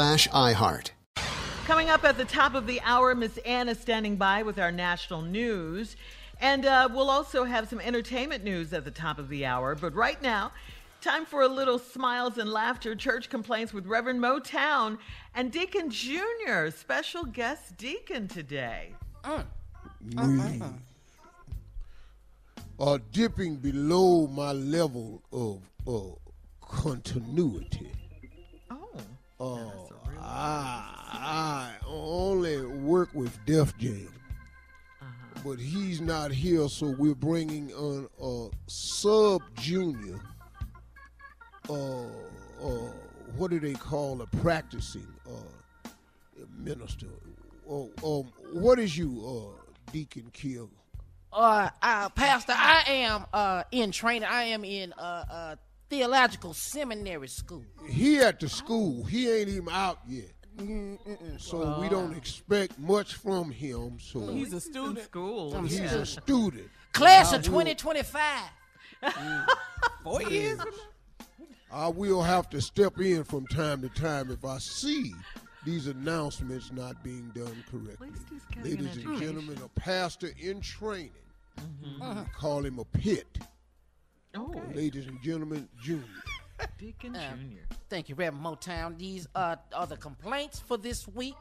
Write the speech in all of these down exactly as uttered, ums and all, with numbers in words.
iHeart. Coming up at the top of the hour, Miss Anna standing by with our national news. And uh, we'll also have some entertainment news at the top of the hour. But right now, time for a little smiles and laughter, church complaints with Reverend Motown and Deacon Junior, special guest deacon today. Mm. Mm. We are dipping below my level of uh, continuity. Oh, yeah, really I, I only work with Def Jam, uh-huh. but he's not here, so we're bringing on a sub-junior, uh, uh, what do they call a practicing uh, minister? Oh, um, what is you, uh, Deacon Kiel? Uh, uh, Pastor, I am uh, in training. I am in... Uh, uh, Theological Seminary School. He at the school. He ain't even out yet. Mm-mm-mm. So oh. we don't expect much from him. So he's a student. He's school. I'm he's sure. a student. Class of twenty twenty-five. Mm. Four years. I will have to step in from time to time if I see these announcements not being done correctly. Ladies an and gentlemen, a pastor in training. Mm-hmm. Uh-huh. We call him a pit. Okay. Ladies and gentlemen, Junior. Deacon uh, Junior. Thank you, Reverend Motown. These uh, are the complaints for this week.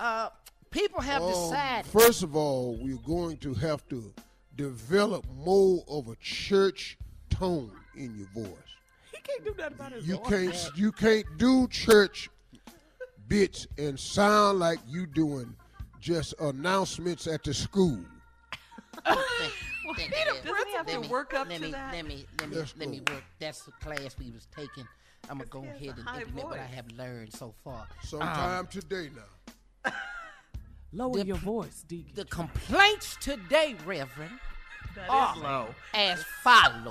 Uh, people have um, decided. First of all, we're going to have to develop more of a church tone in your voice. He can't do nothing about his you voice. Can't, you can't do church bits and sound like you doing just announcements at the school. Thank you. Well, he doesn't doesn't have to me, work up to me, that. Let me, let me, let me, let me work. That's the class we was taking. I'm going to go ahead and implement voice. What I have learned so far. Sometime um, today now. Lower the, your voice, Deacon. The complaints today, Reverend, that are is low. As follows.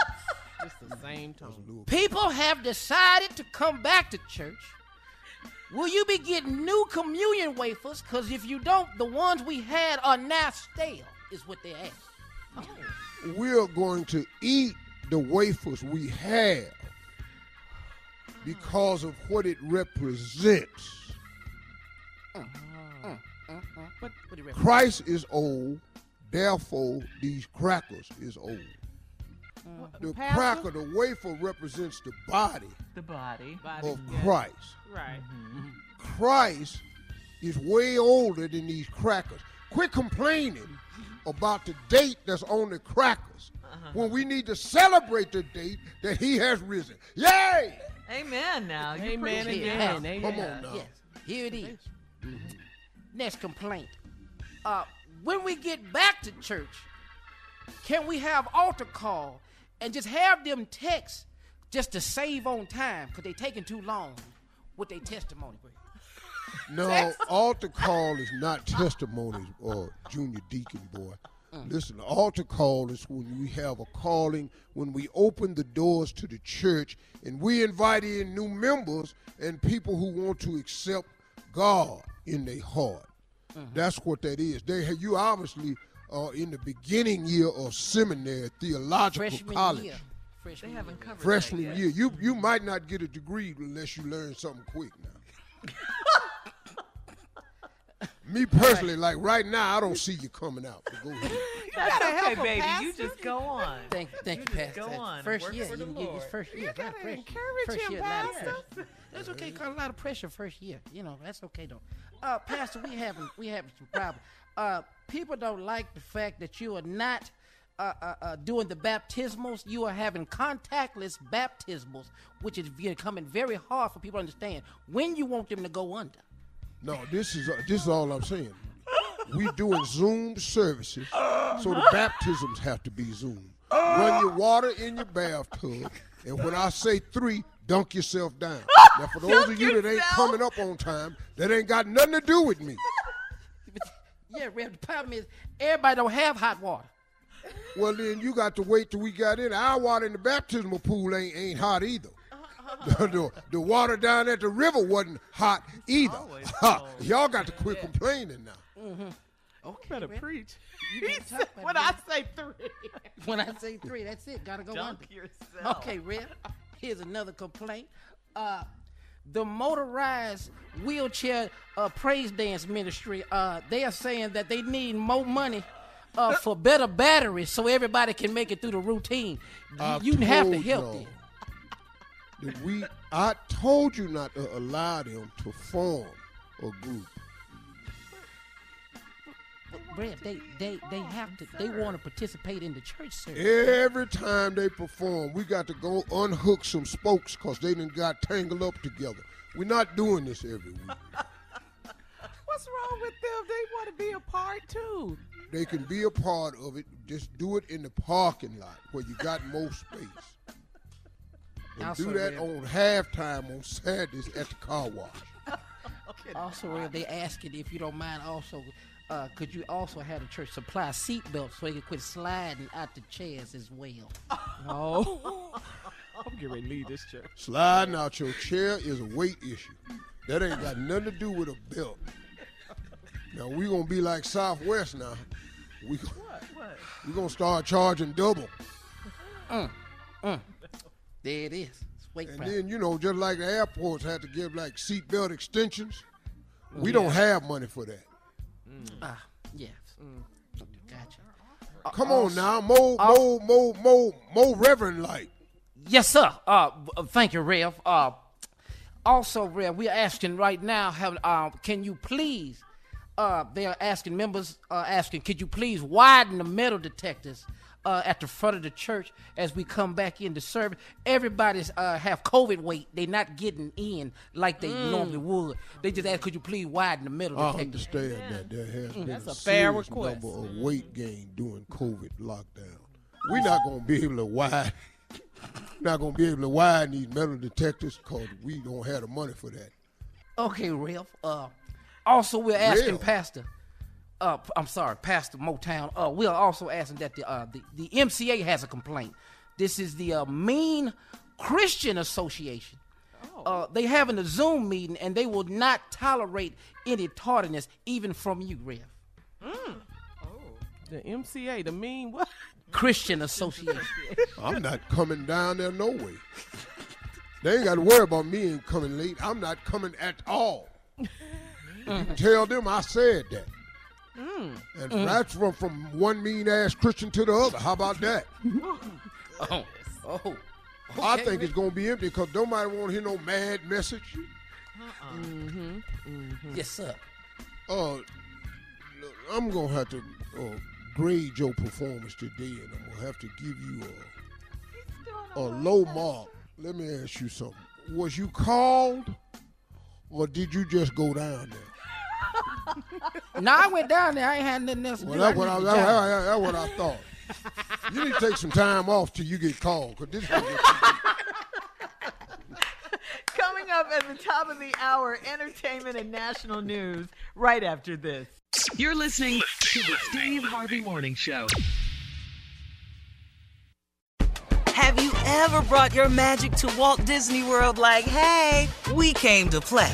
It's the same tone. People have decided to come back to church. Will you be getting new communion wafers? Because if you don't, the ones we had are now stale, is what they asked. Oh. we're going to eat the wafers we have because of what it represents. Uh, uh, uh, uh. Christ is old, therefore these crackers is old. Uh, the Pastor? Cracker, the wafer represents the body, the body, body of yeah. Christ. Right. Mm-hmm. Christ is way older than these crackers. Quit complaining about the date that's on the crackers uh-huh. when we need to celebrate the date that he has risen. Yay! Amen now. You Amen again. Amen. Come on now. Yes. Here it is. Mm-hmm. Next complaint. Uh, when we get back to church, can we have altar call and just have them text just to save on time because they're taking too long with their testimony? No, altar call is not testimonies or junior deacon boy. Mm. Listen, altar call is when we have a calling, when we open the doors to the church and we invite in new members and people who want to accept God in their heart. Mm-hmm. That's what that is. They, you obviously are in the beginning year of seminary, theological Freshman college. Year. Freshman they haven't covered Freshman that year. You, you might not get a degree unless you learn something quick now. Me personally, right. like right now, I don't see you coming out. But go ahead. That's okay, help baby. Pastor. You just go on. Thank, thank you, you Pastor. Go on. First year, you can get your first year. You gotta first, encourage first him, year, Pastor. That's okay. Got a lot of pressure first year. You know, that's okay though. Uh, Pastor, we having we having some problems. Uh, people don't like the fact that you are not uh, uh, uh, doing the baptismals. You are having contactless baptismals, which is becoming very hard for people to understand when you want them to go under. No, this is uh, this is all I'm saying. We doing Zoom services, so the baptisms have to be Zoom. Run your water in your bathtub, and when I say three, dunk yourself down. Now, for those of you that ain't coming up on time, that ain't got nothing to do with me. Yeah, Rev, the problem is everybody don't have hot water. Well, then you got to wait till we got in. Our water in the baptismal pool ain't ain't hot either. The, the, the water down at the river wasn't hot either. Ha, y'all got to quit complaining now. Mm-hmm. Okay, better well, preach. You talk about when that. I say three. When I say three, that's it. Gotta go Dunk under. Yourself. Okay, Red. Here's another complaint. Uh, the motorized wheelchair uh, praise dance ministry. Uh, they are saying that they need more money. Uh, for better batteries, so everybody can make it through the routine. I've you have to help them. We, I told you not to allow them to form a group. Brad, they, they, they have to, they want to participate in the church service. Every time they perform, we got to go unhook some spokes because they done got tangled up together. We're not doing this every week. What's wrong with them? They want to be a part too. They can be a part of it. Just do it in the parking lot where you got more space. And also do that real. On halftime on Saturdays at the car wash. Also, real, they asking if you don't mind, also, uh, could you also have the church supply seatbelts so they can quit sliding out the chairs as well? Oh. I'm getting ready to leave this chair. Sliding out your chair is a weight issue. That ain't got nothing to do with a belt. Now, we're going to be like Southwest now. We, what? What? We're going to start charging double. Mm, mm. There it is. It's and problem. Then, you know, just like the airports had to give, like, seatbelt extensions, mm-hmm. we don't have money for that. Ah, mm. uh, yes. Mm. Gotcha. Uh, Come uh, on now. More, uh, more, more, more, more reverend-like. Yes, sir. Uh, thank you, Rev. Uh, also, Rev, we're asking right now, have, uh, can you please, uh, they're asking, members uh, asking, could you please widen the metal detectors Uh, at the front of the church as we come back into service? Everybody's uh, have COVID weight. They're not getting in like they mm. normally would. They just ask, could you please widen the middle detector? I understand Amen. That. There has mm. been That's a, a fair serious request. Number of weight gain during COVID lockdown. We're not going to be able to widen. Not going to be able to widen these metal detectors because we don't have the money for that. Okay, Ralph. Uh, also, we're asking Ralph. Pastor. Uh, I'm sorry, Pastor Motown. Uh, we are also asking that the, uh, the the M C A has a complaint. This is the uh, Mean Christian Association. Oh. Uh, they having a Zoom meeting and they will not tolerate any tardiness, even from you, Rev. Mm. Oh, the M C A, the Mean what? Christian Association. I'm not coming down there no way. They ain't got to worry about me ain't coming late. I'm not coming at all. Mm. You can tell them I said that. Mm. And mm. that's from, from one mean-ass Christian to the other. How about that? Oh, oh. Okay. I think it's going to be empty because nobody want to hear no mad message. Uh-uh. Mm-hmm. Mm-hmm. Yes, sir. Uh, I'm going to have to uh, grade your performance today, and I'm going to have to give you a, a low mark. Let me ask you something. Was you called, or did you just go down there? No, I went down there. I ain't had nothing else to well, do. That's what I, that, that, that what I thought. You need to take some time off till you get called, because this is what coming up at the top of the hour, entertainment and national news, right after this. You're listening to the Steve Harvey Morning Show. Have you ever brought your magic to Walt Disney World like, hey, we came to play?